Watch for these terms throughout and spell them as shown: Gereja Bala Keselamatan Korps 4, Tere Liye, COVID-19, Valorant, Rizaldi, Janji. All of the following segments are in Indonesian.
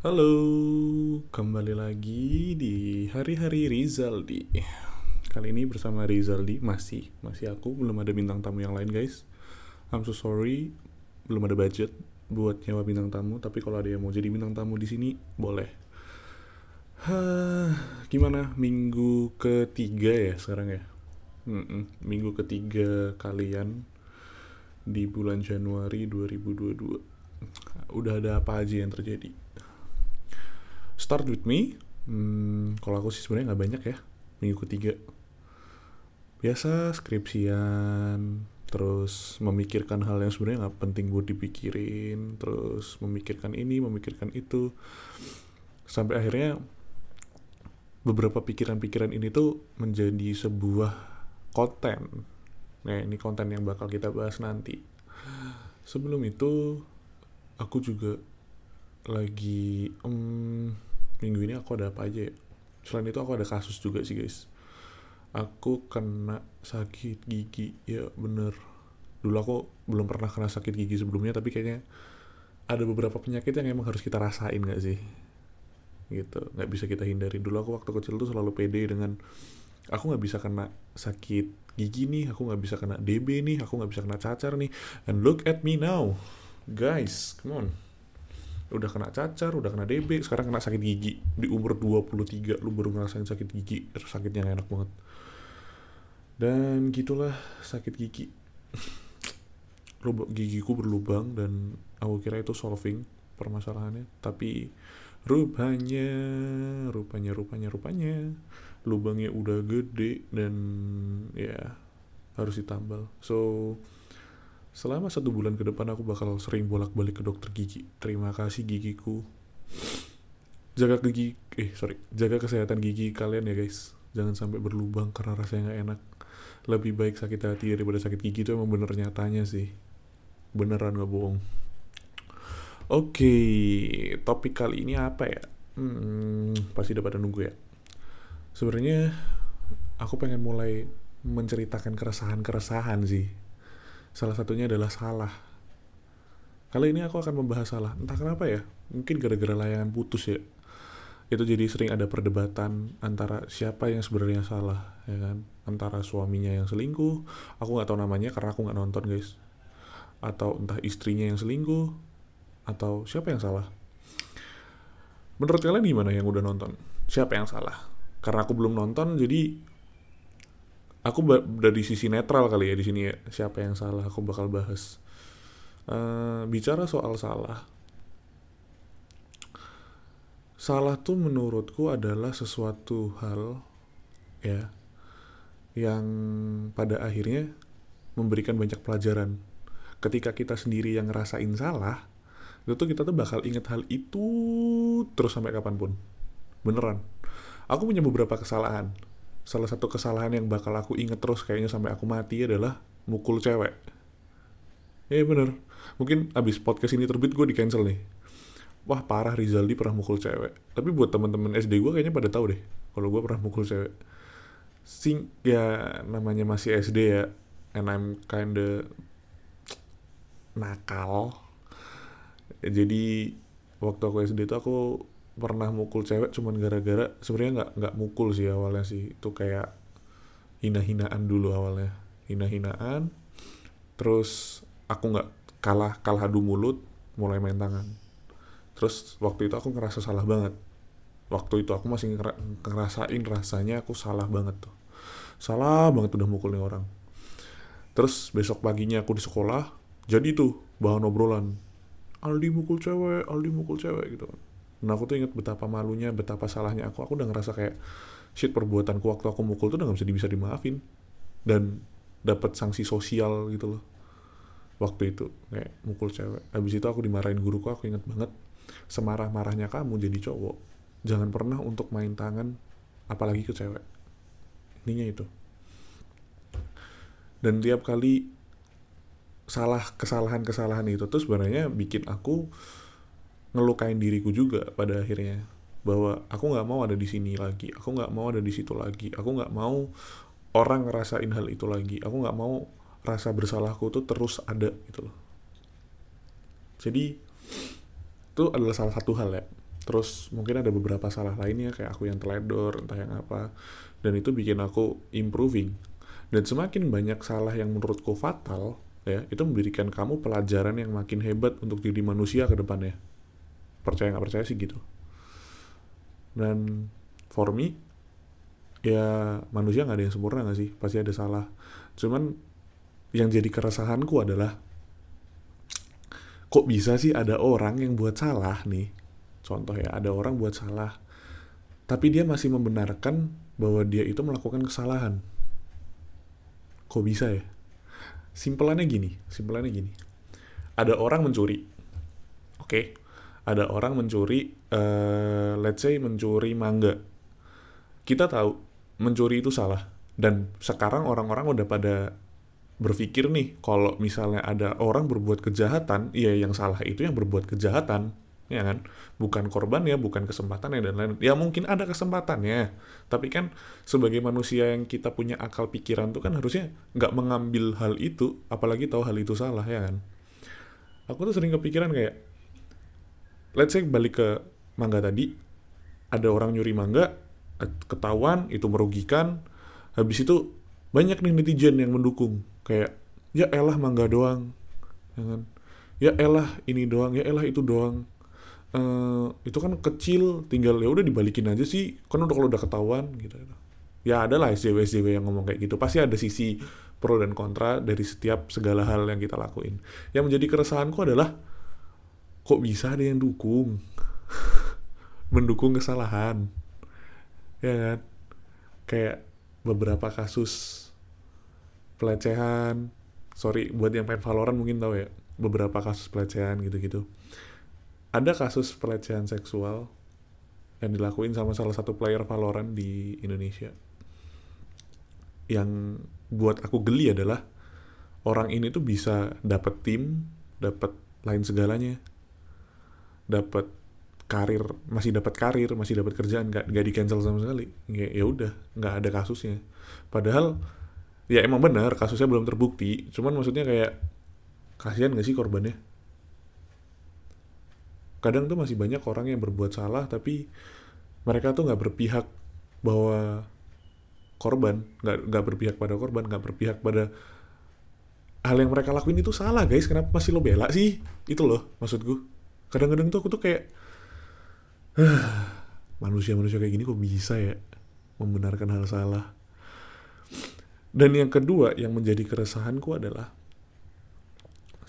Halo, kembali lagi di hari-hari Rizaldi. Kali ini bersama Rizaldi, masih aku, belum ada bintang tamu yang lain guys. I'm so sorry, belum ada budget buat nyewa bintang tamu, tapi kalau ada yang mau jadi bintang tamu di sini boleh. Gimana minggu ketiga ya sekarang ya? Minggu ketiga kalian di bulan Januari 2022. Udah ada apa aja yang terjadi? Start with me. Kalau aku sih sebenarnya nggak banyak ya minggu ketiga. Biasa skripsian, terus memikirkan hal yang sebenarnya nggak penting buat dipikirin, terus memikirkan ini, memikirkan itu, sampai akhirnya beberapa pikiran-pikiran ini tuh menjadi sebuah konten. Nah, ini konten yang bakal kita bahas nanti. Sebelum itu, aku juga lagi minggu ini aku ada apa aja ya? Selain itu aku ada kasus juga sih guys. Aku kena sakit gigi. Ya bener, dulu aku belum pernah kena sakit gigi sebelumnya, tapi kayaknya ada beberapa penyakit yang emang harus kita rasain gak sih? Gitu, gak bisa kita hindari. Dulu aku waktu kecil tuh selalu pede dengan aku gak bisa kena sakit gigi nih, aku gak bisa kena DB nih, aku gak bisa kena cacar nih. And look at me now guys, come on. Udah kena cacar, udah kena DB, sekarang kena sakit gigi. Di umur 23, lu baru ngerasain sakit gigi. Sakitnya gak enak banget. Dan gitulah sakit gigi. Gigiku berlubang dan aku kira itu solving permasalahannya. Tapi rupanya. Lubangnya udah gede dan ya harus ditambal. So, selama 1 bulan ke depan aku bakal sering bolak-balik ke dokter gigi. Terima kasih gigiku. Jaga kesehatan gigi kalian ya guys. Jangan sampai berlubang karena rasanya nggak enak. Lebih baik sakit hati daripada sakit gigi, itu emang bener nyatanya sih. Beneran nggak bohong. Oke, topik kali ini apa ya? Pasti udah pada nunggu ya. Sebenarnya aku pengen mulai menceritakan keresahan-keresahan sih. Salah satunya adalah salah. Kali ini aku akan membahas salah. Entah kenapa ya, mungkin gara-gara layangan putus ya. Itu jadi sering ada perdebatan antara siapa yang sebenarnya salah, ya kan? Antara suaminya yang selingkuh, aku nggak tahu namanya karena aku nggak nonton guys. Atau entah istrinya yang selingkuh, atau siapa yang salah? Menurut kalian gimana yang udah nonton? Siapa yang salah? Karena aku belum nonton, jadi aku dari sisi netral kali ya di sini ya. Siapa yang salah aku bakal bahas. Bicara soal salah. Salah tuh menurutku adalah sesuatu hal ya yang pada akhirnya memberikan banyak pelajaran. Ketika kita sendiri yang ngerasain salah, itu tuh kita tuh bakal inget hal itu terus sampai kapanpun. Beneran. Aku punya beberapa kesalahan. Salah satu kesalahan yang bakal aku inget terus kayaknya sampai aku mati adalah mukul cewek. Ya bener. Mungkin abis podcast ini terbit gue di cancel nih. Wah parah, Rizaldi pernah mukul cewek. Tapi buat teman-teman SD gue kayaknya pada tahu deh kalau gue pernah mukul cewek. Ya namanya masih SD ya. And I'm kinda nakal. Jadi waktu aku SD itu aku pernah mukul cewek cuman gara-gara, sebenarnya nggak mukul sih awalnya sih, itu kayak hina-hinaan dulu awalnya, terus aku nggak kalah adu mulut, mulai main tangan. Terus waktu itu aku ngerasa salah banget. Waktu itu aku masih ngerasain rasanya aku salah banget tuh, salah banget udah mukul nih orang. Terus besok paginya aku di sekolah jadi tuh bahan obrolan, Aldi mukul cewek gitu. Nah aku tuh inget betapa malunya, betapa salahnya aku udah ngerasa kayak shit, perbuatanku waktu aku mukul tuh udah gak bisa dimaafin dan dapat sanksi sosial gitu loh waktu itu, kayak mukul cewek. Habis itu aku dimarahin guruku. Aku inget banget, semarah-marahnya kamu jadi cowok jangan pernah untuk main tangan apalagi ke cewek, intinya itu. Dan tiap kali kesalahan-kesalahan itu tuh sebenarnya bikin aku ngelukain diriku juga pada akhirnya, bahwa aku nggak mau ada di sini lagi, aku nggak mau ada di situ lagi, aku nggak mau orang ngerasain hal itu lagi, aku nggak mau rasa bersalahku tuh terus ada gitu loh. Jadi itu adalah salah satu hal ya, Terus mungkin ada beberapa salah lainnya, kayak aku yang teledor, entah yang apa. Dan itu bikin aku improving. Dan semakin banyak salah yang menurutku fatal, ya, itu memberikan kamu pelajaran yang makin hebat untuk diri manusia ke depannya. Percaya nggak percaya sih gitu. Dan for me, ya manusia nggak ada yang sempurna nggak sih? Pasti ada salah. Cuman yang jadi keresahanku adalah, kok bisa sih ada orang yang buat salah nih? Contoh ya, ada orang buat salah, tapi dia masih membenarkan bahwa dia itu melakukan kesalahan. Kok bisa ya? Simpelannya gini. Ada orang mencuri. Oke. Ada orang mencuri, let's say mencuri mangga. Kita tahu, mencuri itu salah. Dan sekarang orang-orang udah pada berpikir nih, kalau misalnya ada orang berbuat kejahatan, ya yang salah itu yang berbuat kejahatan. Ya kan? Bukan korban ya, bukan kesempatannya dan lain-lain. Ya mungkin ada kesempatannya, tapi kan sebagai manusia yang kita punya akal pikiran tuh kan harusnya nggak mengambil hal itu, apalagi tahu hal itu salah, ya kan? Aku tuh sering kepikiran kayak, let's say balik ke mangga tadi, ada orang nyuri mangga, ketahuan, itu merugikan, habis itu banyak nih netizen yang mendukung, kayak, ya elah mangga doang, ya kan? Ya elah ini doang, ya elah itu doang. Itu kan kecil, tinggal ya udah dibalikin aja sih, kan udah kalau udah ketahuan gitu. Ya ada lah SJW-SJW yang ngomong kayak gitu. Pasti ada sisi pro dan kontra dari setiap segala hal yang kita lakuin. Yang menjadi keresahanku adalah, kok bisa ada yang dukung mendukung kesalahan, ya kan? Kayak beberapa kasus pelecehan, sorry buat yang main Valorant mungkin tahu ya, beberapa kasus pelecehan gitu-gitu. Ada kasus pelecehan seksual yang dilakuin sama salah satu player Valorant di Indonesia. Yang buat aku geli adalah orang ini tuh bisa dapat tim, dapat lain segalanya, dapat karir, masih dapat kerjaan, nggak di cancel sama sekali. Ya udah, nggak ada kasusnya. Padahal ya emang benar kasusnya belum terbukti. Cuman maksudnya kayak kasihan nggak sih korbannya? Kadang tuh masih banyak orang yang berbuat salah, tapi mereka tuh nggak berpihak bahwa korban, nggak berpihak pada korban, nggak berpihak pada hal yang mereka lakuin itu salah, guys. Kenapa masih lo bela sih? Itu loh maksud gue. Kadang-kadang tuh aku tuh kayak, manusia-manusia kayak gini kok bisa ya membenarkan hal salah. Dan yang kedua yang menjadi keresahanku adalah,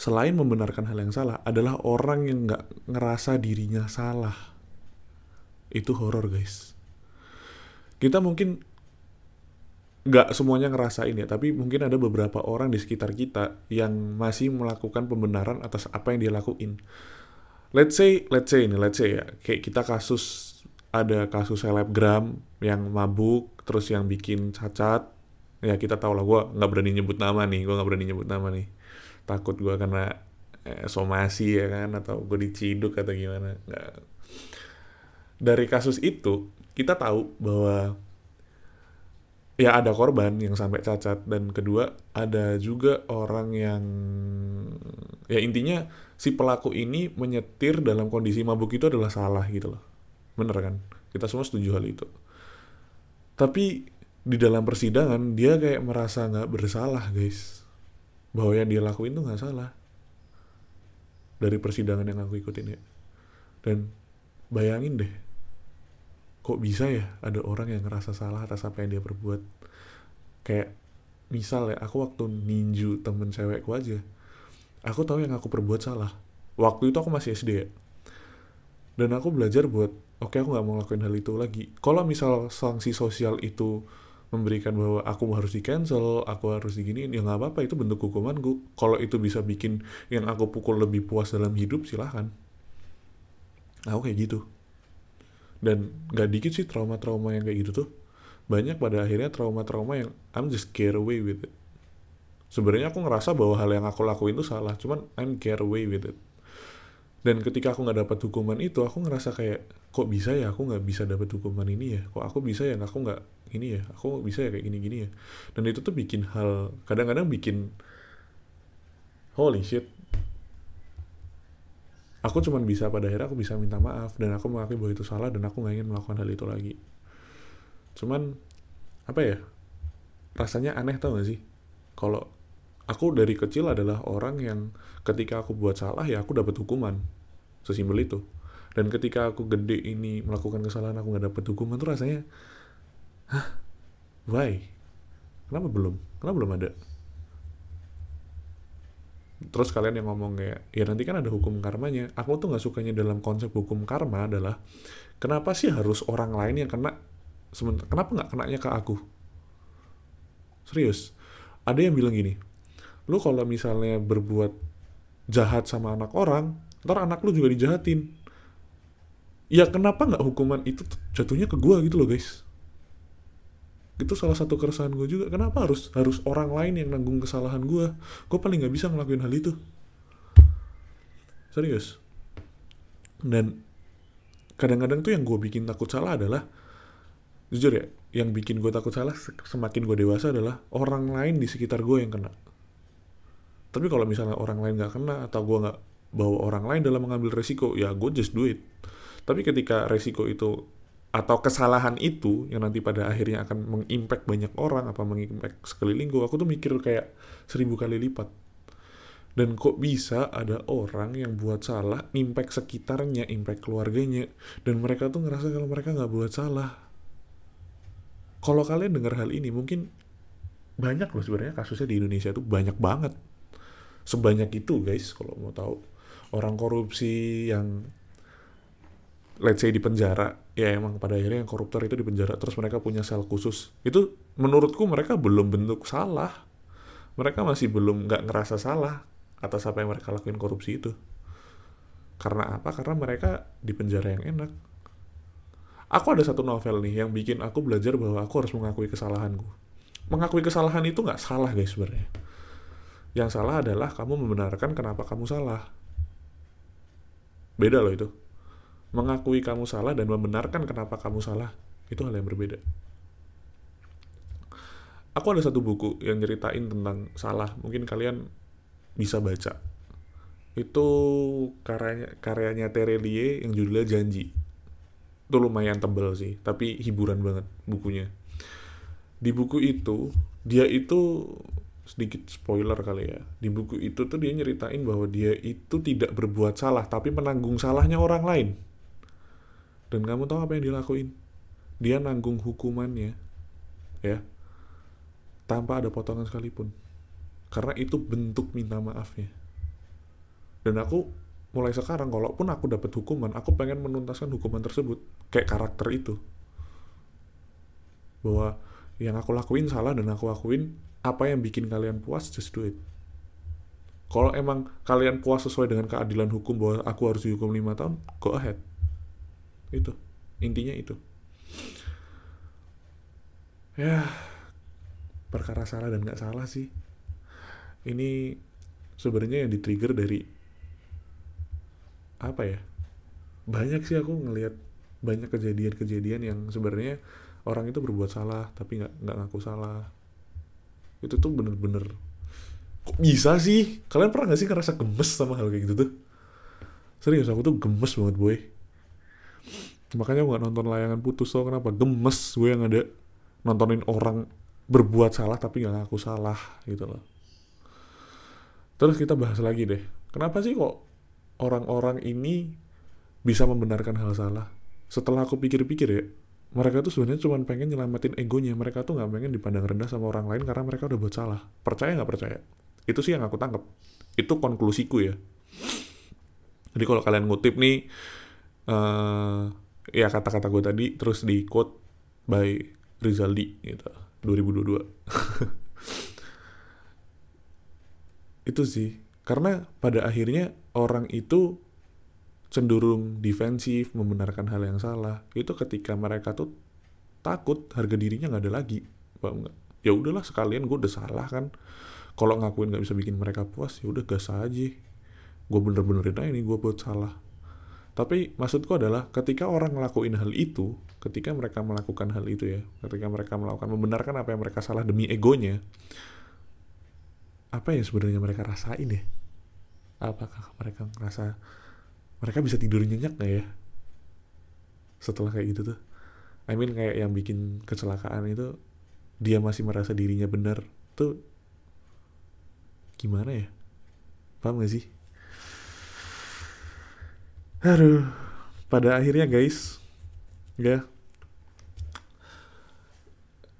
selain membenarkan hal yang salah, adalah orang yang nggak ngerasa dirinya salah. Itu horor, guys. Kita mungkin nggak semuanya ngerasain ya, tapi mungkin ada beberapa orang di sekitar kita yang masih melakukan pembenaran atas apa yang dia lakuin. Let's say ya, kayak kita ada kasus selebgram yang mabuk, terus yang bikin cacat. Ya kita tau lah, gue nggak berani nyebut nama nih. Takut gue karena somasi ya kan, atau gue diciduk atau gimana. Nggak. Dari kasus itu kita tahu bahwa ya ada korban yang sampai cacat, dan kedua ada juga orang yang ya intinya si pelaku ini menyetir dalam kondisi mabuk itu adalah salah gitu loh. Bener kan? Kita semua setuju hal itu. Tapi di dalam persidangan dia kayak merasa nggak bersalah, guys. Bahwa yang dia lakuin tuh nggak salah. Dari persidangan yang aku ikutin ya. Dan bayangin deh, kok bisa ya ada orang yang ngerasa salah atas apa yang dia perbuat. Kayak misal ya, aku waktu ninju temen cewekku aja, aku tahu yang aku perbuat salah. Waktu itu aku masih SD ya. Dan aku belajar buat, oke, aku nggak mau ngelakuin hal itu lagi. Kalau misal sanksi sosial itu memberikan bahwa aku harus di-cancel, aku harus diginiin, ya nggak apa-apa, itu bentuk hukumanku. Kalau itu bisa bikin yang aku pukul lebih puas dalam hidup, silahkan. Aku kayak gitu. Dan nggak dikit sih trauma-trauma yang kayak gitu tuh. Banyak pada akhirnya trauma-trauma yang I'm just get away with it. Sebenarnya aku ngerasa bahwa hal yang aku lakuin itu salah, cuman I'm get away with it. Dan ketika aku nggak dapat hukuman itu, aku ngerasa kayak, kok bisa ya aku nggak bisa dapat hukuman ini ya? Kok aku bisa ya aku nggak ini ya? Aku bisa ya kayak gini-gini ya? Dan itu tuh bikin hal, kadang-kadang bikin, holy shit. Aku cuman bisa, pada akhirnya aku bisa minta maaf, dan aku mengakui bahwa itu salah, dan aku gak ingin melakukan hal itu lagi. Cuman, apa ya, rasanya aneh tau gak sih? Kalau aku dari kecil adalah orang yang ketika aku buat salah, ya aku dapat hukuman. Sesimpel itu. Dan ketika aku gede ini melakukan kesalahan, aku gak dapat hukuman tuh rasanya, hah? Why? Kenapa belum? Kenapa belum ada? Terus kalian yang ngomong kayak, ya nanti kan ada hukum karmanya. Aku tuh gak sukanya dalam konsep hukum karma adalah, kenapa sih harus orang lain yang kena, kenapa gak kenanya ke aku? Serius. Ada yang bilang gini, lu kalau misalnya berbuat jahat sama anak orang, ntar anak lu juga dijahatin. Ya kenapa gak hukuman itu jatuhnya ke gua gitu loh guys. Itu salah satu keresahan gue juga. Kenapa harus orang lain yang nanggung kesalahan gue? Gue paling gak bisa ngelakuin hal itu. Serius. Dan kadang-kadang tuh yang gue bikin takut salah adalah, jujur ya, yang bikin gue takut salah semakin gue dewasa adalah orang lain di sekitar gue yang kena. Tapi kalau misalnya orang lain gak kena, atau gue gak bawa orang lain dalam mengambil resiko, ya gue just do it. Tapi ketika resiko itu atau kesalahan itu yang nanti pada akhirnya akan mengimpact banyak orang, apa mengimpact sekeliling gue, aku tuh mikir kayak 1000 kali lipat. Dan kok bisa ada orang yang buat salah impact sekitarnya, impact keluarganya, dan mereka tuh ngerasa kalau mereka gak buat salah. Kalau kalian dengar hal ini, mungkin banyak loh sebenarnya kasusnya di Indonesia tuh, banyak banget, sebanyak itu guys. Kalau mau tahu orang korupsi yang let's say di penjara, ya emang pada akhirnya yang koruptor itu di penjara, terus mereka punya sel khusus. Itu menurutku mereka belum bentuk salah. Mereka masih belum gak ngerasa salah atas apa yang mereka lakuin korupsi itu. Karena apa? Karena mereka di penjara yang enak. Aku ada satu novel nih yang bikin aku belajar bahwa aku harus mengakui kesalahanku. Mengakui kesalahan itu gak salah guys sebenarnya. Yang salah adalah kamu membenarkan kenapa kamu salah. Beda loh itu. Mengakui kamu salah dan membenarkan kenapa kamu salah, itu hal yang berbeda. Aku ada satu buku yang nyeritain tentang salah, mungkin kalian bisa baca. Itu karyanya Tere Liye yang judulnya Janji. Itu lumayan tebel sih, tapi hiburan banget bukunya. Di buku itu, dia itu, sedikit spoiler kali ya, di buku itu tuh dia nyeritain bahwa dia itu tidak berbuat salah, tapi menanggung salahnya orang lain. Dan kamu tahu apa yang dilakuin? Dia nanggung hukumannya, ya, tanpa ada potongan sekalipun. Karena itu bentuk minta maafnya. Dan aku mulai sekarang, kalaupun aku dapat hukuman, aku pengen menuntaskan hukuman tersebut, kayak karakter itu. Bahwa yang aku lakuin salah dan aku akuin, apa yang bikin kalian puas, just do it. Kalau emang kalian puas sesuai dengan keadilan hukum bahwa aku harus dihukum 5 tahun, go ahead. Itu intinya itu ya. Perkara salah dan gak salah sih ini sebenarnya yang di-trigger dari apa ya, banyak sih aku ngelihat banyak kejadian-kejadian yang sebenarnya orang itu berbuat salah tapi gak ngaku salah. Itu tuh bener-bener, kok bisa sih? Kalian pernah gak sih ngerasa gemes sama hal kayak gitu tuh? Serius, aku tuh gemes banget boy. Makanya gue gak nonton layangan putus tau kenapa. Gemes gue yang ada nontonin orang berbuat salah tapi gak ngaku salah gitu loh. Terus kita bahas lagi deh, kenapa sih kok orang-orang ini bisa membenarkan hal salah? Setelah aku pikir-pikir ya, mereka tuh sebenarnya cuma pengen nyelamatin egonya. Mereka tuh gak pengen dipandang rendah sama orang lain karena mereka udah buat salah. Percaya gak percaya? Itu sih yang aku tangkap. Itu konklusiku ya. Jadi kalau kalian ngutip nih ya kata-kata gue tadi, terus di quote by Rizaldi gitu, 2022. Itu sih, karena pada akhirnya orang itu cenderung defensif, membenarkan hal yang salah. Itu ketika mereka tuh takut harga dirinya nggak ada lagi. Ya udahlah, sekalian gue udah salah kan. Kalau ngakuin nggak bisa bikin mereka puas, ya udah gas aja. Gue bener-benerin aja nih gue buat salah. Tapi maksudku adalah ketika orang ngelakuin hal itu, ketika mereka melakukan hal itu ya, ketika mereka melakukan membenarkan apa yang mereka salah demi egonya, apa yang sebenarnya mereka rasain ya? Apakah mereka ngerasa mereka bisa tidur nyenyak nggak ya setelah kayak gitu tuh? I mean kayak yang bikin kecelakaan itu dia masih merasa dirinya benar tuh, gimana ya, paham nggak sih? Aduh, pada akhirnya guys, ya,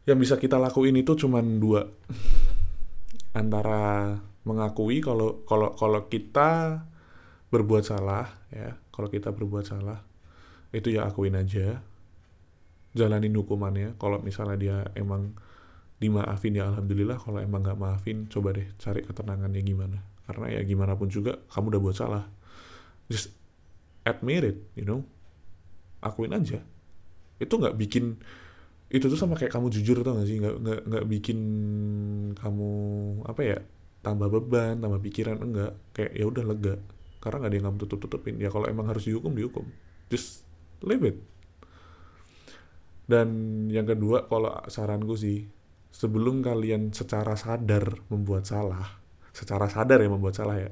yang bisa kita lakuin itu cuman dua, antara mengakui kalau kita berbuat salah, ya, kalau kita berbuat salah, itu ya akuin aja, jalanin hukumannya. Kalau misalnya dia emang dimaafin ya alhamdulillah, kalau emang nggak maafin, coba deh cari ketenangannya gimana. Karena ya gimana pun juga kamu udah buat salah, just admit it, you know, akuin aja. Itu nggak bikin, itu tuh sama kayak kamu jujur tau nggak sih, nggak bikin kamu apa ya, tambah beban, tambah pikiran, enggak, kayak ya udah lega, karena nggak ada yang kamu tutup-tutupin. Ya kalau emang harus dihukum, just leave it. Dan yang kedua, kalau saranku sih, sebelum kalian secara sadar membuat salah, secara sadar ya membuat salah ya,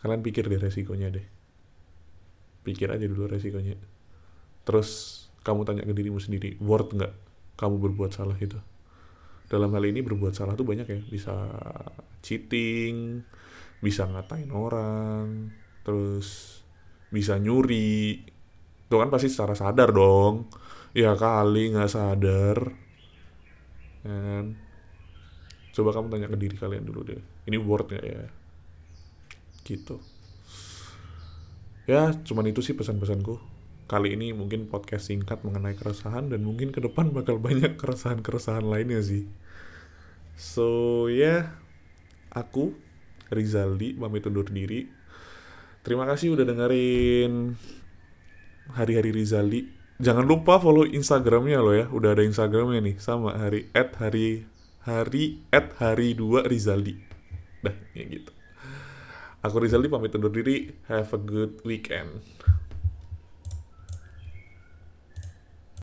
kalian pikir deh resikonya deh. Pikir aja dulu resikonya. Terus kamu tanya ke dirimu sendiri, worth nggak kamu berbuat salah itu? Dalam hal ini berbuat salah tuh banyak ya. Bisa cheating, bisa ngatain orang, terus bisa nyuri. Itu kan pasti secara sadar dong. Ya kali nggak sadar. Dan coba kamu tanya ke diri kalian dulu deh. Ini worth nggak ya? Gitu. Ya, cuman itu sih pesan-pesanku. Kali ini mungkin podcast singkat mengenai keresahan, dan mungkin ke depan bakal banyak keresahan-keresahan lainnya sih. So, ya, aku, Rizaldi, pamit undur diri. Terima kasih udah dengerin Hari-Hari Rizaldi. Jangan lupa follow Instagramnya loh ya. Udah ada Instagramnya nih, sama @hari2 Rizaldi. Dah, ya gitu. Aku Rizaldi pamit undur diri. Have a good weekend.